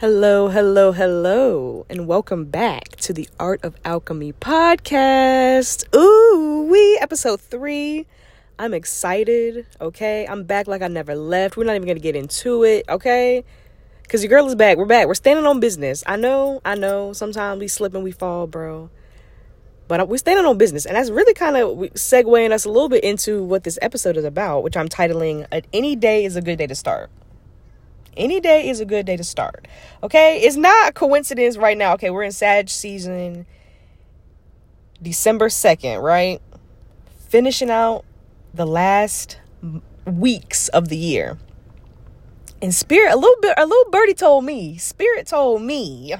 Hello, and welcome back to the Art of Alchemy podcast. Episode 3. I'm excited, okay? I'm back like I never left. We're not even going to get into it, okay? Because your girl is back. We're back. We're standing on business. I know. Sometimes we slip and we fall, bro. But we're standing on business. And that's really kind of segueing us a little bit into what this episode is about, which I'm titling, Any Day is a Good Day to Start. Any day is a good day to start. Okay. It's not a coincidence right now. Okay. We're in Sag season, December 2nd, right? Finishing out the last weeks of the year. And Spirit, a little birdie told me, Spirit told me,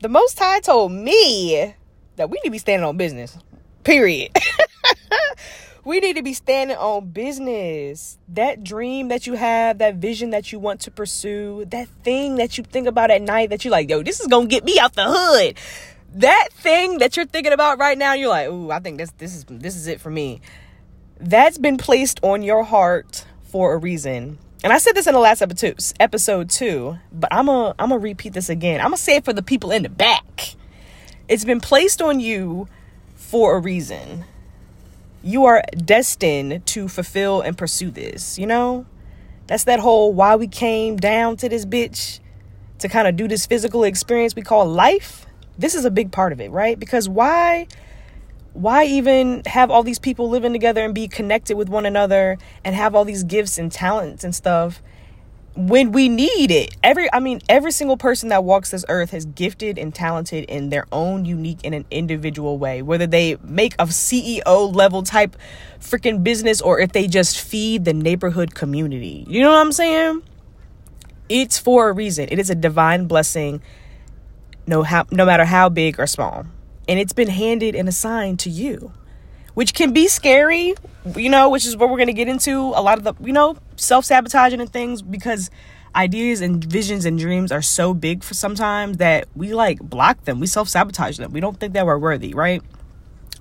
the Most High told me that we need to be standing on business. Period. We need to be standing on business. That dream that you have, that vision that you want to pursue, that thing that you think about at night that you're like, yo, this is going to get me out the hood. That thing that you're thinking about right now, you're like, ooh, I think this is it for me. That's been placed on your heart for a reason. And I said this in the last episode too, but I'm going to repeat this again. I'm going to say it for the people in the back. It's been placed on you for a reason. You are destined to fulfill and pursue this, you know? That's that whole why we came down to this bitch to kind of do this physical experience we call life. This is a big part of it, right? Because why even have all these people living together and be connected with one another and have all these gifts and talents and stuff when we need it? Every single person that walks this earth has gifted and talented in their own unique and an individual way, whether they make a CEO level type freaking business or if they just feed the neighborhood community. You know what I'm saying? It's for a reason. It is a divine blessing, no matter how big or small. And it's been handed and assigned to you, which can be scary, you know, which is what we're going to get into. A lot of the, you know, self-sabotaging and things, because ideas and visions and dreams are so big for sometimes that we like block them. We self-sabotage them. We don't think that we're worthy, right?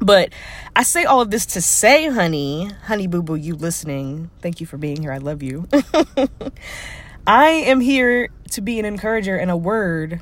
But I say all of this to say, honey boo-boo, you listening. Thank you for being here. I love you. I am here to be an encourager and a word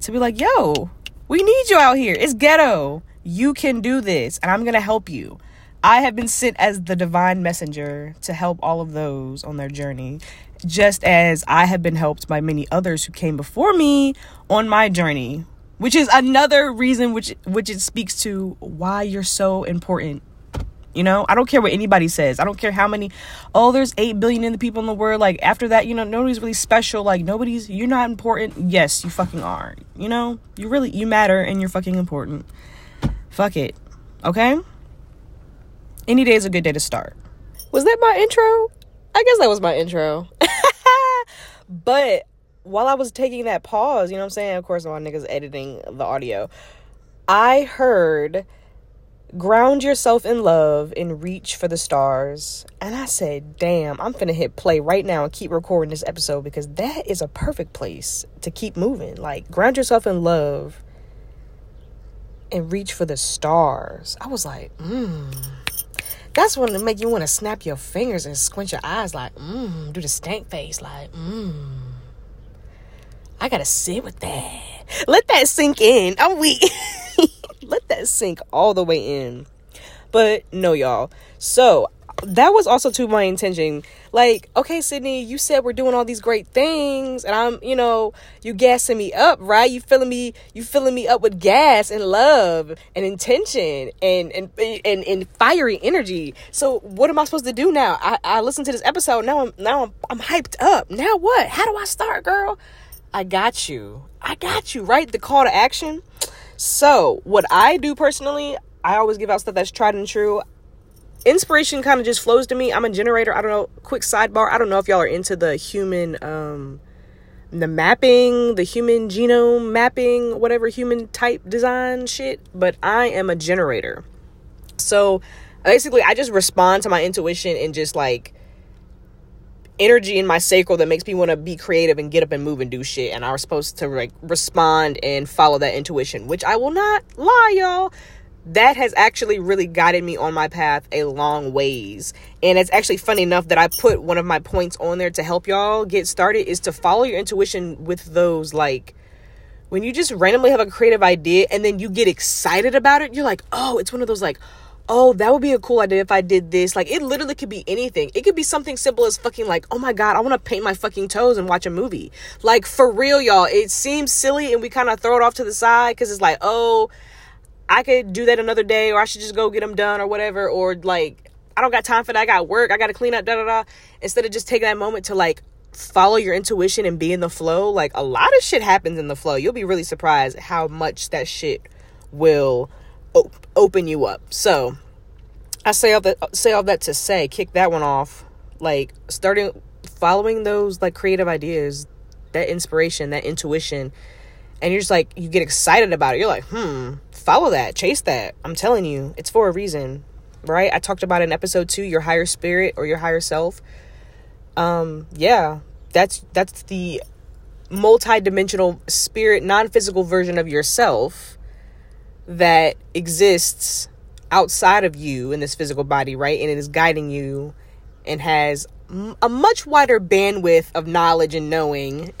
to be like, yo, we need you out here. It's ghetto. You can do this, and I'm going to help you. I have been sent as the divine messenger to help all of those on their journey, just as I have been helped by many others who came before me on my journey, which is another reason which it speaks to why you're so important. You know, I don't care what anybody says. I don't care how many, there's 8 billion in the people in the world. Like after that, you know, nobody's really special. Like you're not important. Yes, you fucking are. You know, you matter and you're fucking important. Fuck it. Okay? Any day is a good day to start. Was that my intro? I guess that was my intro. But while I was taking that pause, you know what I'm saying? Of course, my niggas editing the audio. I heard, ground yourself in love and reach for the stars. And I said, damn, I'm finna hit play right now and keep recording this episode because that is a perfect place to keep moving. Like, ground yourself in love and reach for the stars. I was like, that's one to make you want to snap your fingers and squint your eyes like, do the stank face like, I gotta sit with that. Let that sink in. I'm weak. Let that sink all the way in. But no, y'all. So that was also to my intention. Like, okay, Sydney, you said we're doing all these great things and I'm, you know, you gassing me up, right? You filling me up with gas and love and intention and fiery energy. So what am I supposed to do now? I listened to this episode. Now I'm hyped up. Now what? How do I start, girl? I got you, right? The call to action. So what I do personally, I always give out stuff that's tried and true. Inspiration kind of just flows to me. I'm a generator. I don't know. Quick sidebar. I don't know if y'all are into the human, the human genome mapping, whatever human type design shit. But I am a generator. So basically, I just respond to my intuition and just like energy in my sacral that makes me want to be creative and get up and move and do shit. And I was supposed to like respond and follow that intuition, which I will not lie, y'all. that has actually really guided me on my path a long ways. And it's actually funny enough that I put one of my points on there to help y'all get started, is to follow your intuition with those, like, when you just randomly have a creative idea and then you get excited about it, you're like, oh, it's one of those, like, oh, that would be a cool idea if I did this. Like, it literally could be anything. It could be something simple as fucking, like, oh my God, I want to paint my fucking toes and watch a movie. Like, for real, y'all, it seems silly and we kind of throw it off to the side because it's like, oh, I could do that another day, or I should just go get them done or whatever. Or like, I don't got time for that. I got work. I got to clean up, Instead of just taking that moment to, like, follow your intuition and be in the flow. Like, a lot of shit happens in the flow. You'll be really surprised how much that shit will open you up. So I say all that to say, kick that one off. Like, starting following those, like, creative ideas, that inspiration, that intuition, and you're just like, you get excited about it. You're like, follow that, chase that. I'm telling you, it's for a reason, right? I talked about in episode 2, your higher spirit or your higher self. Yeah, that's the multi-dimensional spirit, non-physical version of yourself that exists outside of you in this physical body, right? And it is guiding you and has a much wider bandwidth of knowledge and knowing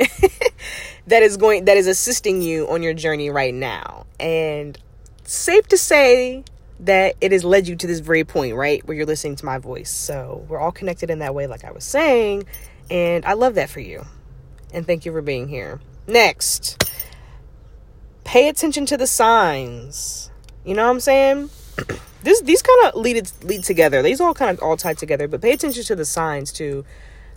that is assisting you on your journey right now. And safe to say that it has led you to this very point, right, where you're listening to my voice. So we're all connected in that way, like I was saying, and I love that for you, and thank you for being here. Next, pay attention to the signs. You know what I'm saying? These kind of lead together. These all kind of all tied together, but pay attention to the signs too.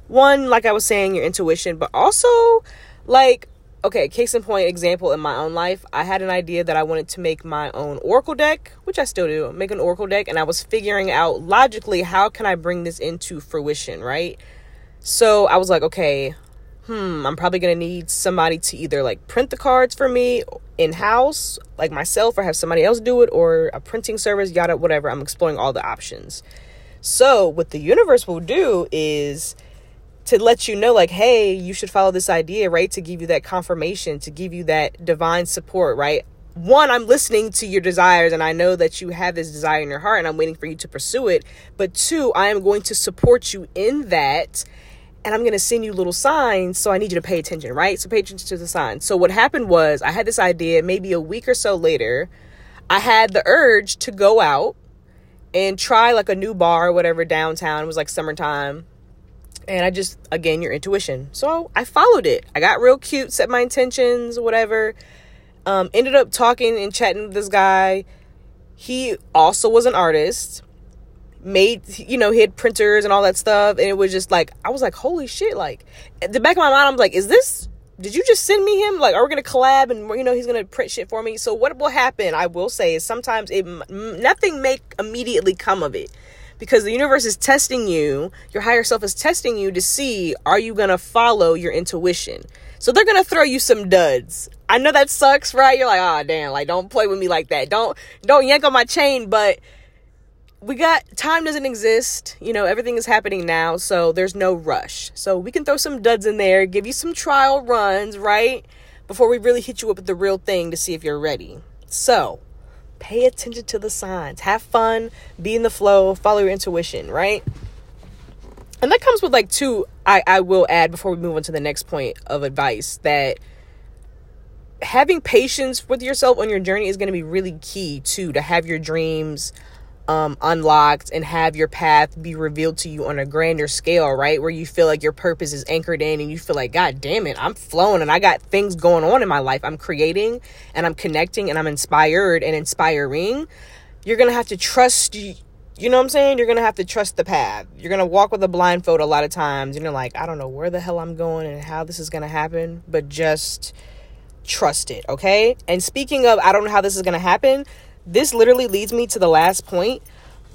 One, like I was saying, your intuition, but also, like, okay, case in point, example in my own life, I had an idea that I wanted to make my own oracle deck, which I still do, make an oracle deck, and I was figuring out logically, how can I bring this into fruition, right? So I was like, okay, I'm probably going to need somebody to either, like, print the cards for me in-house, like myself, or have somebody else do it, or a printing service, yada, whatever. I'm exploring all the options. So what the universe will do is to let you know, like, hey, you should follow this idea, right? To give you that confirmation, to give you that divine support, right? One, I'm listening to your desires, and I know that you have this desire in your heart, and I'm waiting for you to pursue it. But two, I am going to support you in that, and I'm going to send you little signs, so I need you to pay attention, right? So pay attention to the signs. So what happened was, I had this idea, maybe a week or so later, I had the urge to go out and try, like, a new bar or whatever downtown. It was, like, summertime. And I just, again, your intuition. So I followed it. I got real cute, set my intentions, whatever. Ended up talking and chatting with this guy. He also was an artist. He had printers and all that stuff. And it was just like, I was like, holy shit. Like, at the back of my mind, I'm like, did you just send me him? Like, are we going to collab? And, he's going to print shit for me. So what will happen, I will say, is sometimes nothing may immediately come of it. Because the universe is testing you, your higher self is testing you to see, are you going to follow your intuition? So they're going to throw you some duds. I know that sucks, right? You're like, oh, damn, like, don't play with me like that. Don't yank on my chain. But time doesn't exist. Everything is happening now. So there's no rush. So we can throw some duds in there, give you some trial runs, right? Before we really hit you up with the real thing to see if you're ready. So pay attention to the signs. Have fun. Be in the flow. Follow your intuition, right? And that comes with, like, two, I will add before we move on to the next point of advice, that having patience with yourself on your journey is going to be really key, too, to have your dreams unlocked and have your path be revealed to you on a grander scale, right? Where you feel like your purpose is anchored in, and you feel like, God damn it, I'm flowing and I got things going on in my life. I'm creating and I'm connecting and I'm inspired and inspiring. You're going to have to trust, you know what I'm saying? You're going to have to trust the path. You're going to walk with a blindfold a lot of times, and you're like, I don't know where the hell I'm going and how this is going to happen, but just trust it. Okay. And speaking of, I don't know how this is going to happen, this literally leads me to the last point.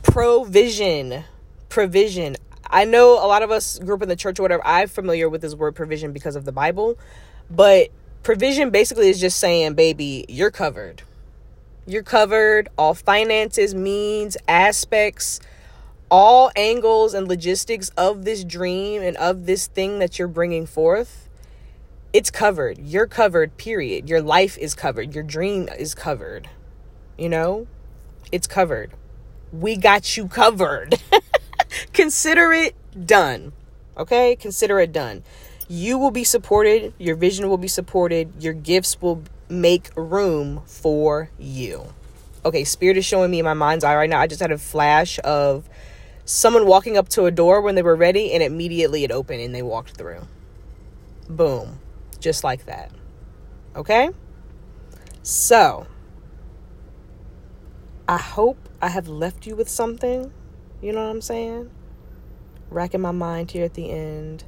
Provision. I know a lot of us grew up in the church or whatever. I'm familiar with this word provision because of the Bible. But provision basically is just saying, baby, you're covered. You're covered. All finances, means, aspects, all angles and logistics of this dream and of this thing that you're bringing forth. It's covered. You're covered, period. Your life is covered. Your dream is covered. It's covered. We got you covered. Consider it done. Okay? Consider it done. You will be supported. Your vision will be supported. Your gifts will make room for you. Okay, Spirit is showing me in my mind's eye right now. I just had a flash of someone walking up to a door when they were ready, and immediately it opened and they walked through. Boom. Just like that. Okay? So, I hope I have left you with something. You know what I'm saying? Racking my mind here at the end.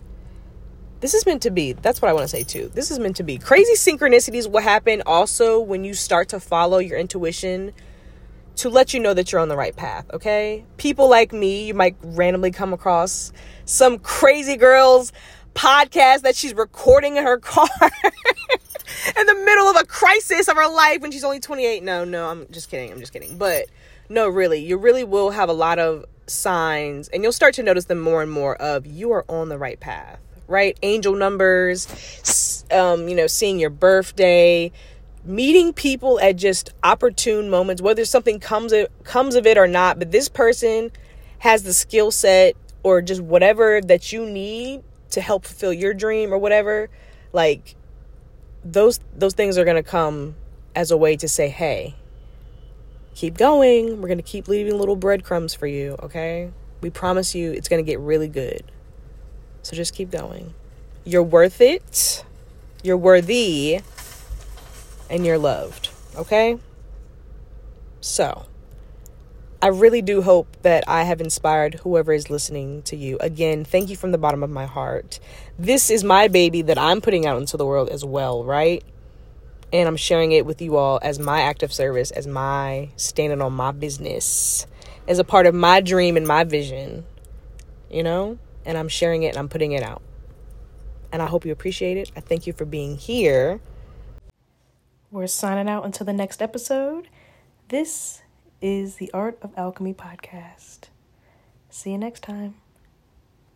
This is meant to be. That's what I want to say too. This is meant to be. Crazy synchronicities will happen also when you start to follow your intuition to let you know that you're on the right path, okay? People like me, you might randomly come across some crazy girl's podcast that she's recording in her car in the middle of a crisis of her life when she's only 28. No, I'm just kidding. But no, really, you really will have a lot of signs, and you'll start to notice them more and more of you are on the right path. Right? Angel numbers, seeing your birthday, meeting people at just opportune moments, whether something comes of it or not. But this person has the skill set or just whatever that you need to help fulfill your dream or whatever. Like those things are going to come as a way to say, hey, keep going. We're going to keep leaving little breadcrumbs for you. Okay. We promise you it's going to get really good. So just keep going. You're worth it. You're worthy. And you're loved. Okay? So, I really do hope that I have inspired whoever is listening to you. Again, thank you from the bottom of my heart. This is my baby that I'm putting out into the world as well, right? And I'm sharing it with you all as my act of service, as my standing on my business, as a part of my dream and my vision. You know? And I'm sharing it and I'm putting it out. And I hope you appreciate it. I thank you for being here. We're signing out until the next episode. This is the Art of Alchemy podcast. See you next time.